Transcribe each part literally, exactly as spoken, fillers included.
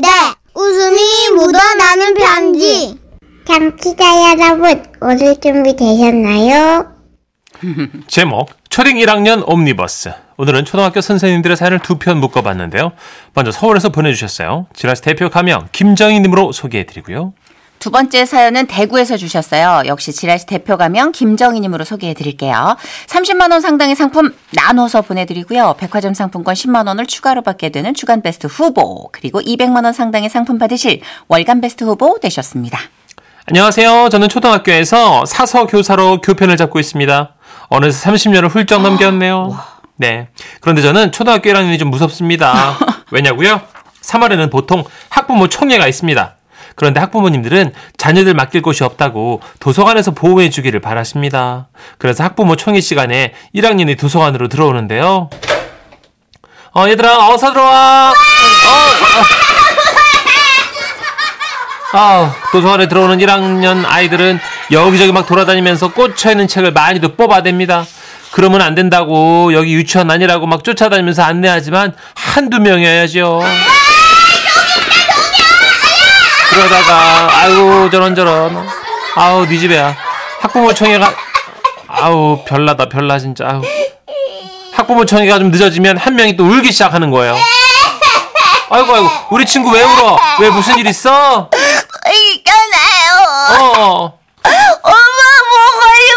편지인데 웃음이 묻어나는 편지. 청취자 여러분, 오늘 준비 되셨나요? 제목, 초등 일 학년 옴니버스. 오늘은 초등학교 선생님들의 사연을 두 편 묶어봤는데요. 먼저 서울에서 보내주셨어요. 지라시 대표 가명 김정희님으로 소개해드리고요. 두 번째 사연은 대구에서 주셨어요. 역시 지라시 대표 가명 김정희님으로 소개해드릴게요. 삼십만 원 상당의 상품 나눠서 보내드리고요. 백화점 상품권 십만 원을 추가로 받게 되는 주간베스트 후보, 그리고 이백만 원 상당의 상품 받으실 월간베스트 후보 되셨습니다. 안녕하세요. 저는 초등학교에서 사서교사로 교편을 잡고 있습니다. 어느새 삼십 년을 훌쩍 넘겼네요. 네. 그런데 저는 초등학교 일 학년이 좀 무섭습니다. 왜냐고요? 삼월에는 보통 학부모 총회가 있습니다. 그런데 학부모님들은 자녀들 맡길 곳이 없다고 도서관에서 보호해 주기를 바라십니다. 그래서 학부모 총회 시간에 일 학년이 도서관으로 들어오는데요. 어, 얘들아, 어서 들어와. 어, 어. 아, 도서관에 들어오는 일 학년 아이들은 여기저기 막 돌아다니면서 꽂혀있는 책을 많이도 뽑아댑니다. 그러면 안 된다고 여기 유치원 아니라고 막 쫓아다니면서 안내하지만 한두 명이어야죠. 그러다가 아이고 저런저런, 아우 네 집애야, 학부모 총회가, 아우 별나다 별나 진짜. 아우. 학부모 총회가 좀 늦어지면 한 명이 또 울기 시작하는 거예요. 아이고 아이고, 우리 친구 왜 울어? 왜 무슨 일 있어? 있잖아요. 어. 엄마 보고 싶어요.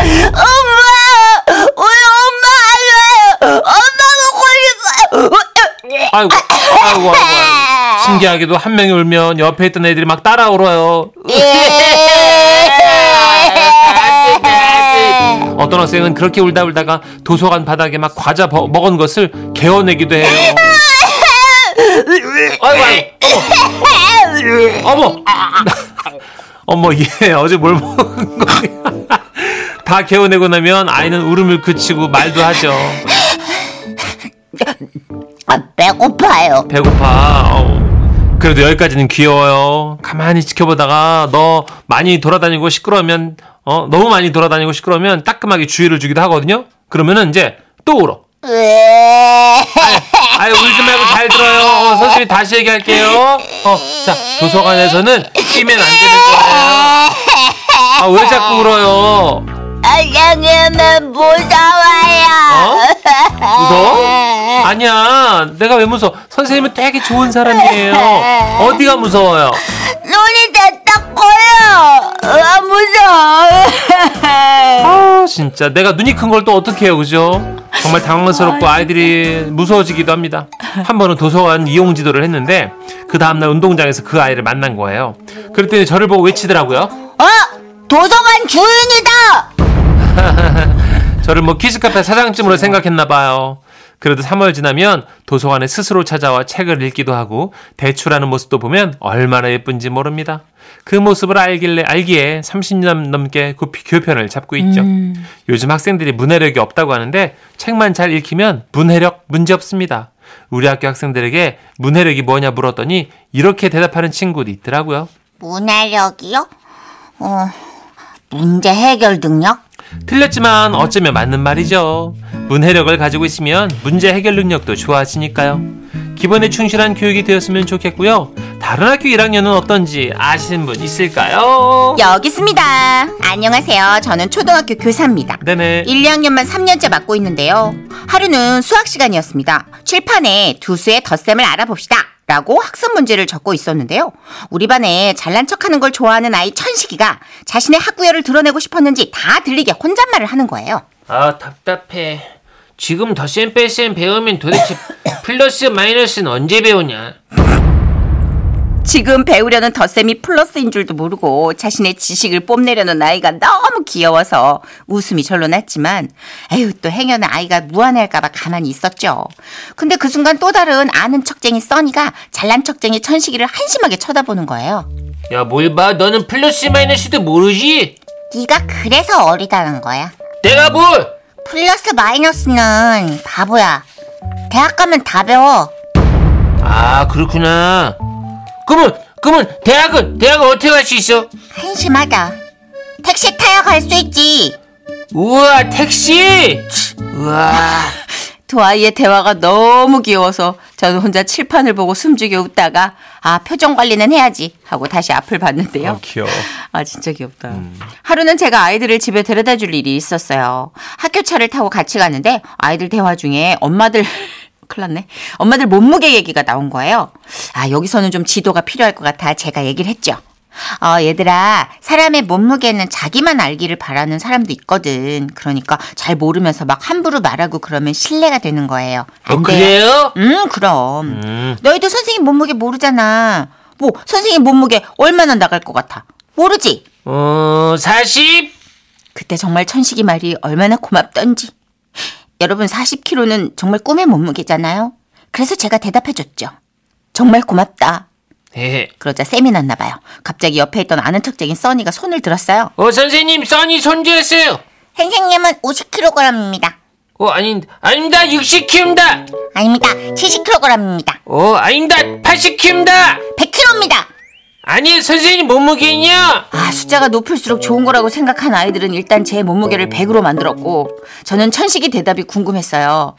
아이고. 엄마, 우리 엄마 알아요. 엄마 보고 싶어요. 아이고, 아이고, 아이고, 아이고. 신기하게도 한 명이 울면 옆에 있던 애들이 막 따라 울어요. 어떤 학생은 그렇게 울다 울다가 도서관 바닥에 막 과자 버, 먹은 것을 개어내기도 해요. 아이고, 아이고. 어머, 어머, 어머, 얘 어제 뭘 먹은 거야? 다 개어내고 나면 아이는 울음을 그치고 말도 하죠. 아, 배고파요. 배고파. 어. 그래도 여기까지는 귀여워요. 가만히 지켜보다가 너 많이 돌아다니고 시끄러우면, 어, 너무 많이 돌아다니고 시끄러우면 따끔하게 주의를 주기도 하거든요. 그러면은 이제 또 울어. 아유, 울지 말고 잘 들어요. 어, 선생님이 다시 얘기할게요. 어, 자, 도서관에서는 뛰면 안 되는 거예요. 아, 왜 자꾸 울어요? 선생님은 무서워요. 어? 무서워? 아니야, 내가 왜 무서워? 선생님은 되게 좋은 사람이에요. 어디가 무서워요? 눈이 딱 커요. 아, 무서워. 아, 진짜 내가 눈이 큰 걸 또 어떻게 해요, 그죠? 정말 당황스럽고 아이들이 무서워지기도 합니다. 한 번은 도서관 이용 지도를 했는데 그 다음날 운동장에서 그 아이를 만난 거예요. 그랬더니 저를 보고 외치더라고요. 어? 도서관 주인이다. 저를 뭐 키즈카페 사장쯤으로 생각했나봐요. 그래도 삼월 지나면 도서관에 스스로 찾아와 책을 읽기도 하고 대출하는 모습도 보면 얼마나 예쁜지 모릅니다. 그 모습을 알길래, 알기에 삼십 년 넘게 교편을 잡고 있죠. 음. 요즘 학생들이 문해력이 없다고 하는데 책만 잘 읽히면 문해력 문제없습니다. 우리 학교 학생들에게 문해력이 뭐냐 물었더니 이렇게 대답하는 친구도 있더라고요. 문해력이요? 어, 문제 해결 능력? 틀렸지만 어쩌면 맞는 말이죠. 문해력을 가지고 있으면 문제 해결 능력도 좋아지니까요. 기본에 충실한 교육이 되었으면 좋겠고요. 다른 학교 일 학년은 어떤지 아시는 분 있을까요? 여기 있습니다. 안녕하세요. 저는 초등학교 교사입니다. 네네. 일, 이 학년만 삼 년째 맡고 있는데요. 하루는 수학 시간이었습니다. 칠판에 두수의 덧셈을 알아봅시다 라고 학습 문제를 적고 있었는데요. 우리 반에 잘난 척하는 걸 좋아하는 아이 천식이가 자신의 학구열을 드러내고 싶었는지 다 들리게 혼잣말을 하는 거예요. 아, 답답해. 지금 덧셈 뺄셈 배우면 도대체 플러스 마이너스는 언제 배우냐? 지금 배우려는 덧셈이 플러스인 줄도 모르고 자신의 지식을 뽐내려는 아이가 너무 귀여워서 웃음이 절로 났지만, 에휴, 또 행여는 아이가 무안할까봐 가만히 있었죠. 근데 그 순간 또 다른 아는 척쟁이 써니가 잘난 척쟁이 천식이를 한심하게 쳐다보는 거예요. 야, 뭘 봐. 너는 플러스 마이너스도 모르지? 네가 그래서 어리다는 거야. 내가 뭘? 플러스 마이너스는 바보야. 대학 가면 다 배워. 아, 그렇구나. 그러면, 그러면 대학은, 대학은 어떻게 갈 수 있어? 한심하다. 택시 타야 갈 수 있지. 우와, 택시! 우와. 두 아이의 대화가 너무 귀여워서 저는 혼자 칠판을 보고 숨죽여 웃다가 아 표정 관리는 해야지 하고 다시 앞을 봤는데요. 아, 귀여워. 아 진짜 귀엽다. 음. 하루는 제가 아이들을 집에 데려다 줄 일이 있었어요. 학교차를 타고 같이 갔는데 아이들 대화 중에 엄마들 큰일 났네. 엄마들 몸무게 얘기가 나온 거예요. 아 여기서는 좀 지도가 필요할 것 같아 제가 얘기를 했죠. 어, 얘들아, 사람의 몸무게는 자기만 알기를 바라는 사람도 있거든. 그러니까 잘 모르면서 막 함부로 말하고 그러면 신뢰가 되는 거예요. 안 어, 그래요? 음, 그럼. 음. 너희도 선생님 몸무게 모르잖아. 뭐, 선생님 몸무게 얼마나 나갈 것 같아? 모르지? 어, 사십? 그때 정말 천식이 말이 얼마나 고맙던지. 여러분, 사십 킬로그램는 정말 꿈의 몸무게잖아요. 그래서 제가 대답해줬죠. 정말 고맙다. 예. 그러자 쌤이 났나봐요. 갑자기 옆에 있던 아는 척적인 써니가 손을 들었어요. 어 선생님 써니 손질했어요. 선생님은 오십 킬로그램입니다. 어 아닌, 아닙니다. 육십 킬로그램입니다. 아닙니다. 칠십 킬로그램입니다. 어 아닙니다. 팔십 킬로그램입니다. 백 킬로그램입니다. 아니 선생님 몸무게냐? 아 숫자가 높을수록 좋은 거라고 생각한 아이들은 일단 제 몸무게를 백으로 만들었고 저는 천식이 대답이 궁금했어요.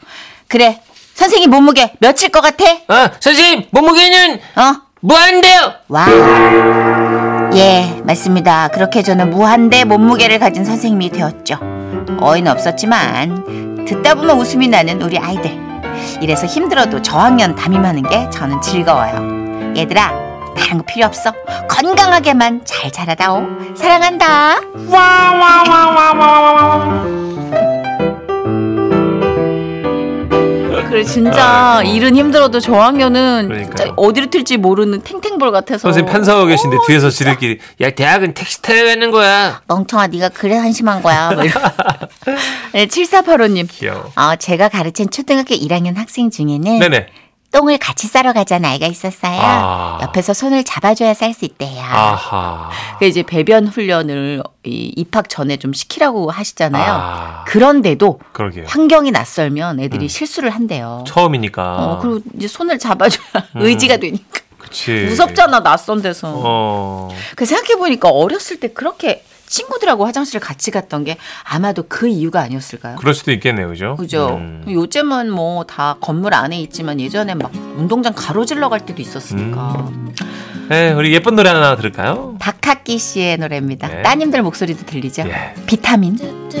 그래 선생님 몸무게 몇일 것 같아? 어 선생님 몸무게는 어? 무한대요. 와, 예 맞습니다. 그렇게 저는 무한대 몸무게를 가진 선생님이 되었죠. 어이는 없었지만 듣다 보면 웃음이 나는 우리 아이들. 이래서 힘들어도 저학년 담임하는 게 저는 즐거워요. 얘들아 다른 거 필요 없어. 건강하게만 잘 자라다오. 사랑한다. 그래 진짜 아, 일은 힘들어도 저학년은 그러니까요. 어디로 튈지 모르는 탱탱볼 같아서 선생님 판사하고 계신데 오, 뒤에서 진짜? 지들끼리 야 대학은 택시 타야 되는 거야 멍청아 네가 그래 한심한 거야 뭐 네, 칠사팔오님 귀여워. 어, 제가 가르친 초등학교 일 학년 학생 중에는 네네. 똥을 같이 싸러 가자는 아이가 있었어요. 아. 옆에서 손을 잡아줘야 쌀 수 있대요. 아하. 그러니까 이제 배변 훈련을 이 입학 전에 좀 시키라고 하시잖아요. 아. 그런데도 그러게요. 환경이 낯설면 애들이 음. 실수를 한대요. 처음이니까. 어, 그리고 이제 손을 잡아줘야 음. 의지가 되니까. 그치. 무섭잖아 낯선 데서. 어. 그 생각해 보니까 어렸을 때 그렇게. 친구들하고 화장실을 같이 갔던 게 아마도 그 이유가 아니었을까요? 그럴 수도 있겠네요. 그죠? 그죠? 음. 요즘은 뭐 다 건물 안에 있지만 예전에 막 운동장 가로질러 갈 때도 있었으니까. 음. 네, 우리 예쁜 노래 하나 들을까요? 박학기 씨의 노래입니다. 네. 따님들 목소리도 들리죠? 예. 비타민.